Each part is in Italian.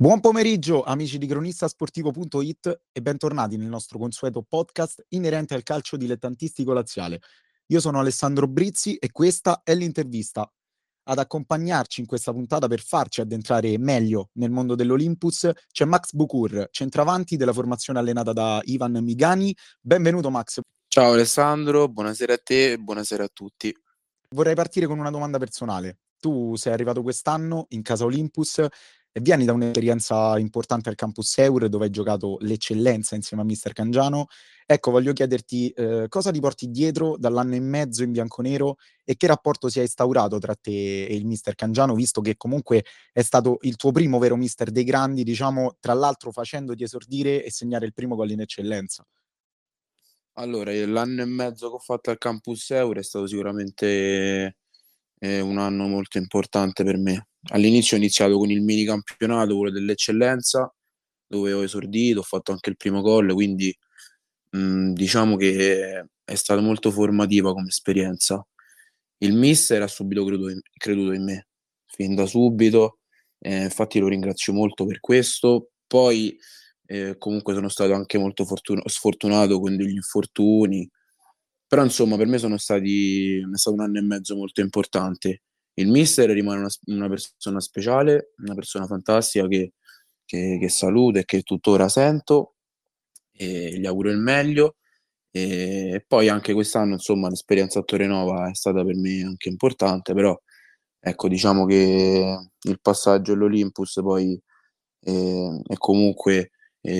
Buon pomeriggio amici di CronistaSportivo.it e bentornati nel nostro consueto podcast inerente al calcio dilettantistico laziale. Io sono Alessandro Brizzi e questa è l'Intervista. Ad accompagnarci in questa puntata per farci addentrare meglio nel mondo dell'Olympus c'è Max Bucur, centravanti della formazione allenata da Ivan Migani. Benvenuto Max. Ciao Alessandro, buonasera a te e buonasera a tutti. Vorrei partire con una domanda personale. Tu sei arrivato quest'anno in casa Olympus e vieni da un'esperienza importante al Campus Euro dove hai giocato l'eccellenza insieme a mister Cangiano. Ecco, voglio chiederti cosa ti porti dietro dall'anno e mezzo in bianconero e che rapporto si è instaurato tra te e il mister Cangiano, visto che comunque è stato il tuo primo vero mister dei grandi, diciamo, tra l'altro facendoti esordire e segnare il primo gol in eccellenza. Allora, l'anno e mezzo che ho fatto al Campus Euro è stato sicuramente un anno molto importante per me. All'inizio ho iniziato con il mini campionato, quello dell'eccellenza, dove ho esordito, ho fatto anche il primo gol, quindi diciamo che è stata molto formativa come esperienza. Il mister ha subito creduto in me, fin da subito, infatti lo ringrazio molto per questo. Poi comunque sono stato anche molto sfortunato con degli infortuni, però insomma per me è stato un anno e mezzo molto importante. Il mister rimane una persona speciale, una persona fantastica che saluto e che tuttora sento e gli auguro il meglio. E poi anche quest'anno, insomma, l'esperienza a Torrenova è stata per me anche importante, però ecco, diciamo che il passaggio all'Olympus poi è comunque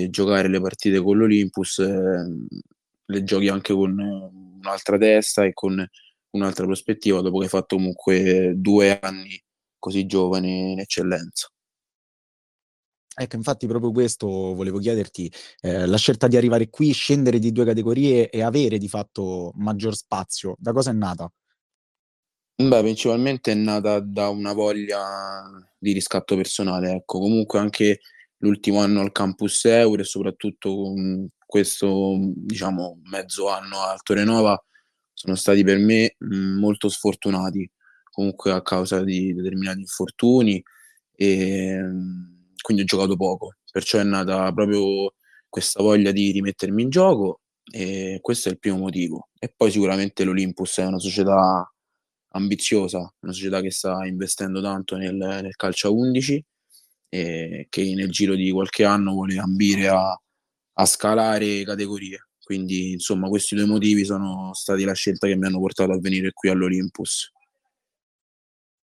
giocare le partite con l'Olympus, le giochi anche con un'altra testa e con un'altra prospettiva, dopo che hai fatto comunque 2 anni così giovane in eccellenza. Ecco, infatti proprio questo volevo chiederti, la scelta di arrivare qui, scendere di 2 categorie e avere di fatto maggior spazio, da cosa è nata? Beh, principalmente è nata da una voglia di riscatto personale, ecco. Comunque anche l'ultimo anno al Campus Euro e soprattutto con questo, diciamo, mezzo anno a Torrenova sono stati per me molto sfortunati, comunque a causa di determinati infortuni, e quindi ho giocato poco, perciò è nata proprio questa voglia di rimettermi in gioco e questo è il primo motivo. E poi sicuramente l'Olympus è una società ambiziosa, una società che sta investendo tanto nel calcio a 11 e che nel giro di qualche anno vuole ambire a scalare categorie. Quindi, insomma, questi 2 motivi sono stati la scelta che mi hanno portato a venire qui all'Olympus.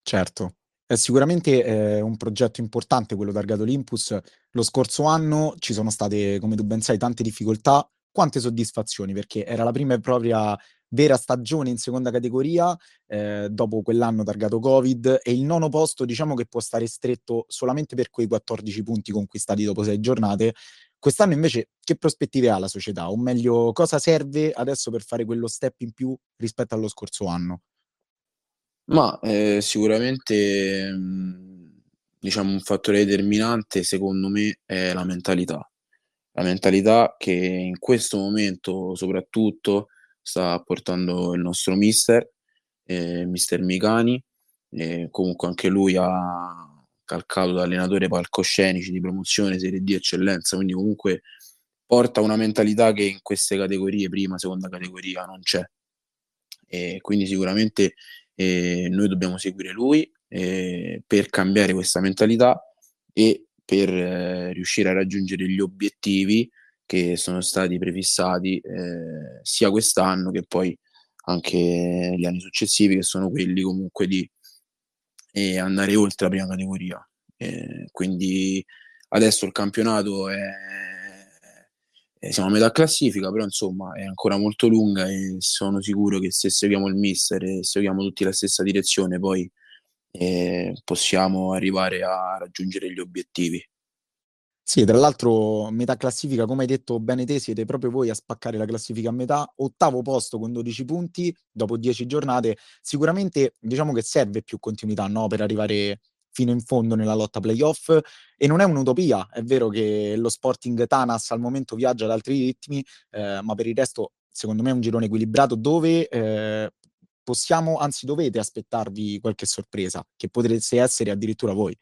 Certo, è sicuramente un progetto importante quello targato Olympus. Lo scorso anno ci sono state, come tu ben sai, tante difficoltà. Quante soddisfazioni, perché era la prima e propria vera stagione in seconda categoria dopo quell'anno targato Covid, e il 9° posto diciamo che può stare stretto solamente per quei 14 punti conquistati dopo 6 giornate. Quest'anno invece che prospettive ha la società? O meglio, cosa serve adesso per fare quello step in più rispetto allo scorso anno? Ma sicuramente diciamo un fattore determinante secondo me è la mentalità. La mentalità che in questo momento soprattutto sta portando il nostro mister, mister Migani. Comunque anche lui ha calcato da allenatore palcoscenici di promozione, Serie D, eccellenza, quindi comunque porta una mentalità che in queste categorie, prima, seconda categoria, non c'è. E quindi sicuramente noi dobbiamo seguire lui per cambiare questa mentalità e per riuscire a raggiungere gli obiettivi che sono stati prefissati sia quest'anno che poi anche gli anni successivi, che sono quelli comunque di e andare oltre la prima categoria. Quindi adesso il campionato siamo a metà classifica, però insomma è ancora molto lunga e sono sicuro che se seguiamo il mister e seguiamo tutti la stessa direzione poi possiamo arrivare a raggiungere gli obiettivi. Sì, tra l'altro metà classifica, come hai detto bene te, siete proprio voi a spaccare la classifica a metà. 8° posto con 12 punti dopo 10 giornate. Sicuramente diciamo che serve più continuità, no? Per arrivare fino in fondo nella lotta playoff, e non è un'utopia. È vero che lo Sporting Tanas al momento viaggia ad altri ritmi, ma per il resto secondo me è un girone equilibrato dove possiamo, anzi dovete aspettarvi qualche sorpresa, che potreste essere addirittura voi.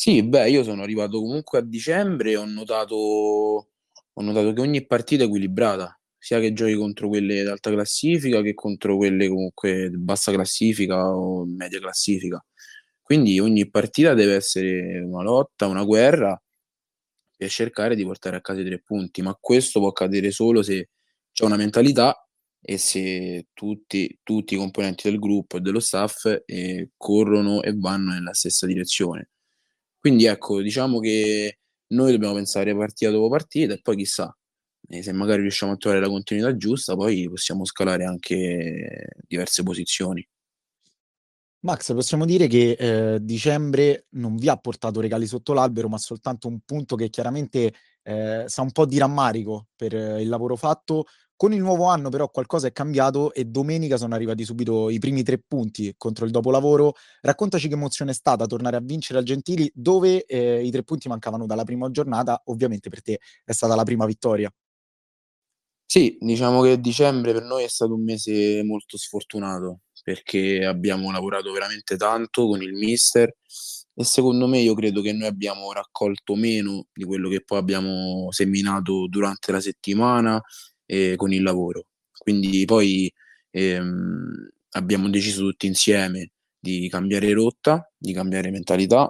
Sì, beh, io sono arrivato comunque a dicembre e ho notato che ogni partita è equilibrata, sia che giochi contro quelle d'alta classifica che contro quelle comunque di bassa classifica o media classifica. Quindi ogni partita deve essere una lotta, una guerra per cercare di portare a casa i 3 punti, ma questo può accadere solo se c'è una mentalità e se tutti i componenti del gruppo e dello staff corrono e vanno nella stessa direzione. Quindi ecco, diciamo che noi dobbiamo pensare partita dopo partita e poi chissà, se magari riusciamo a trovare la continuità giusta, poi possiamo scalare anche diverse posizioni. Max, possiamo dire che dicembre non vi ha portato regali sotto l'albero, ma soltanto un punto che chiaramente sa un po' di rammarico per il lavoro fatto. Con il nuovo anno però qualcosa è cambiato e domenica sono arrivati subito i primi 3 punti contro il dopolavoro. Raccontaci che emozione è stata tornare a vincere al Gentili, dove i 3 punti mancavano dalla prima giornata. Ovviamente per te è stata la prima vittoria. Sì, diciamo che dicembre per noi è stato un mese molto sfortunato, perché abbiamo lavorato veramente tanto con il mister e secondo me, io credo che noi abbiamo raccolto meno di quello che poi abbiamo seminato durante la settimana con il lavoro. Quindi poi abbiamo deciso tutti insieme di cambiare rotta, di cambiare mentalità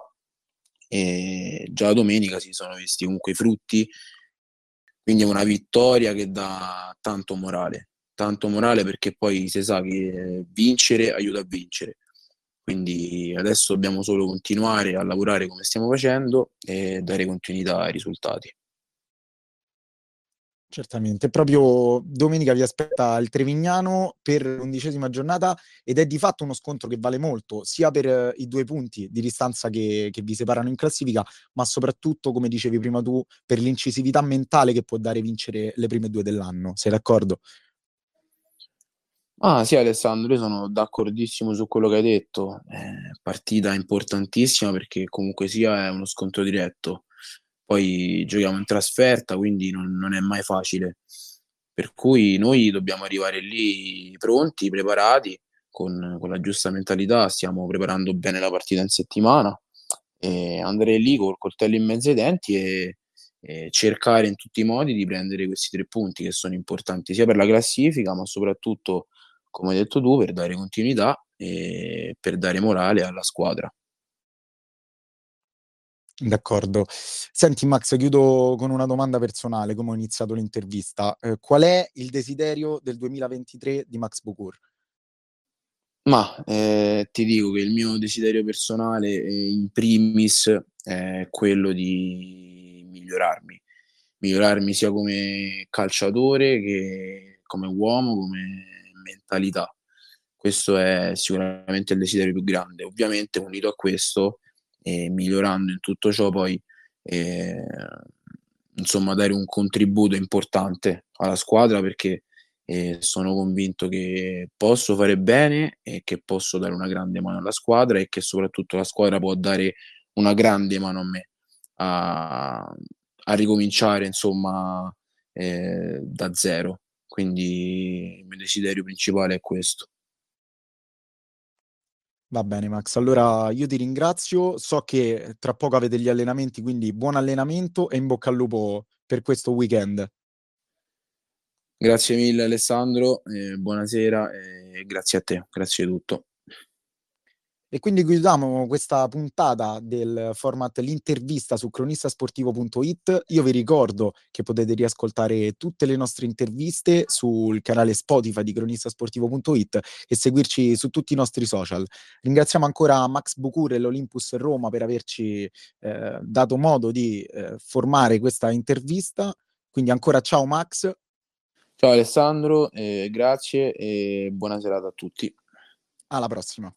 e già domenica si sono visti comunque i frutti, quindi è una vittoria che dà tanto morale, perché poi si sa che vincere aiuta a vincere. Quindi adesso dobbiamo solo continuare a lavorare come stiamo facendo e dare continuità ai risultati. Certamente, proprio domenica vi aspetta il Trevignano per l'11ª giornata ed è di fatto uno scontro che vale molto, sia per i 2 punti di distanza che vi separano in classifica, ma soprattutto, come dicevi prima tu, per l'incisività mentale che può dare vincere le prime 2 dell'anno. Sei d'accordo? Ah sì, Alessandro, io sono d'accordissimo su quello che hai detto. Partita importantissima perché comunque sia è uno scontro diretto. Poi giochiamo in trasferta, quindi non è mai facile. Per cui noi dobbiamo arrivare lì pronti, preparati, con la giusta mentalità. Stiamo preparando bene la partita in settimana. E andare lì col coltello in mezzo ai denti e cercare in tutti i modi di prendere questi 3 punti che sono importanti sia per la classifica, ma soprattutto, come hai detto tu, per dare continuità e per dare morale alla squadra. D'accordo. Senti Max, chiudo con una domanda personale, come ho iniziato l'intervista. Qual è il desiderio del 2023 di Max Bucur? Ma ti dico che il mio desiderio personale in primis è quello di migliorarmi sia come calciatore che come uomo, come mentalità. Questo è sicuramente il desiderio più grande. Ovviamente unito a questo e migliorando in tutto ciò poi insomma dare un contributo importante alla squadra, perché sono convinto che posso fare bene e che posso dare una grande mano alla squadra e che soprattutto la squadra può dare una grande mano a me a ricominciare insomma da zero. Quindi il mio desiderio principale è questo. Va bene Max, allora io ti ringrazio, so che tra poco avete gli allenamenti, quindi buon allenamento e in bocca al lupo per questo weekend. Grazie mille Alessandro, buonasera e grazie a te, grazie di tutto. E quindi chiudiamo questa puntata del format L'Intervista su CronistaSportivo.it. Io vi ricordo che potete riascoltare tutte le nostre interviste sul canale Spotify di CronistaSportivo.it e seguirci su tutti i nostri social. Ringraziamo ancora Max Bucur e l'Olympus Roma per averci dato modo di formare questa intervista. Quindi ancora ciao Max. Ciao Alessandro, grazie e buona serata a tutti. Alla prossima.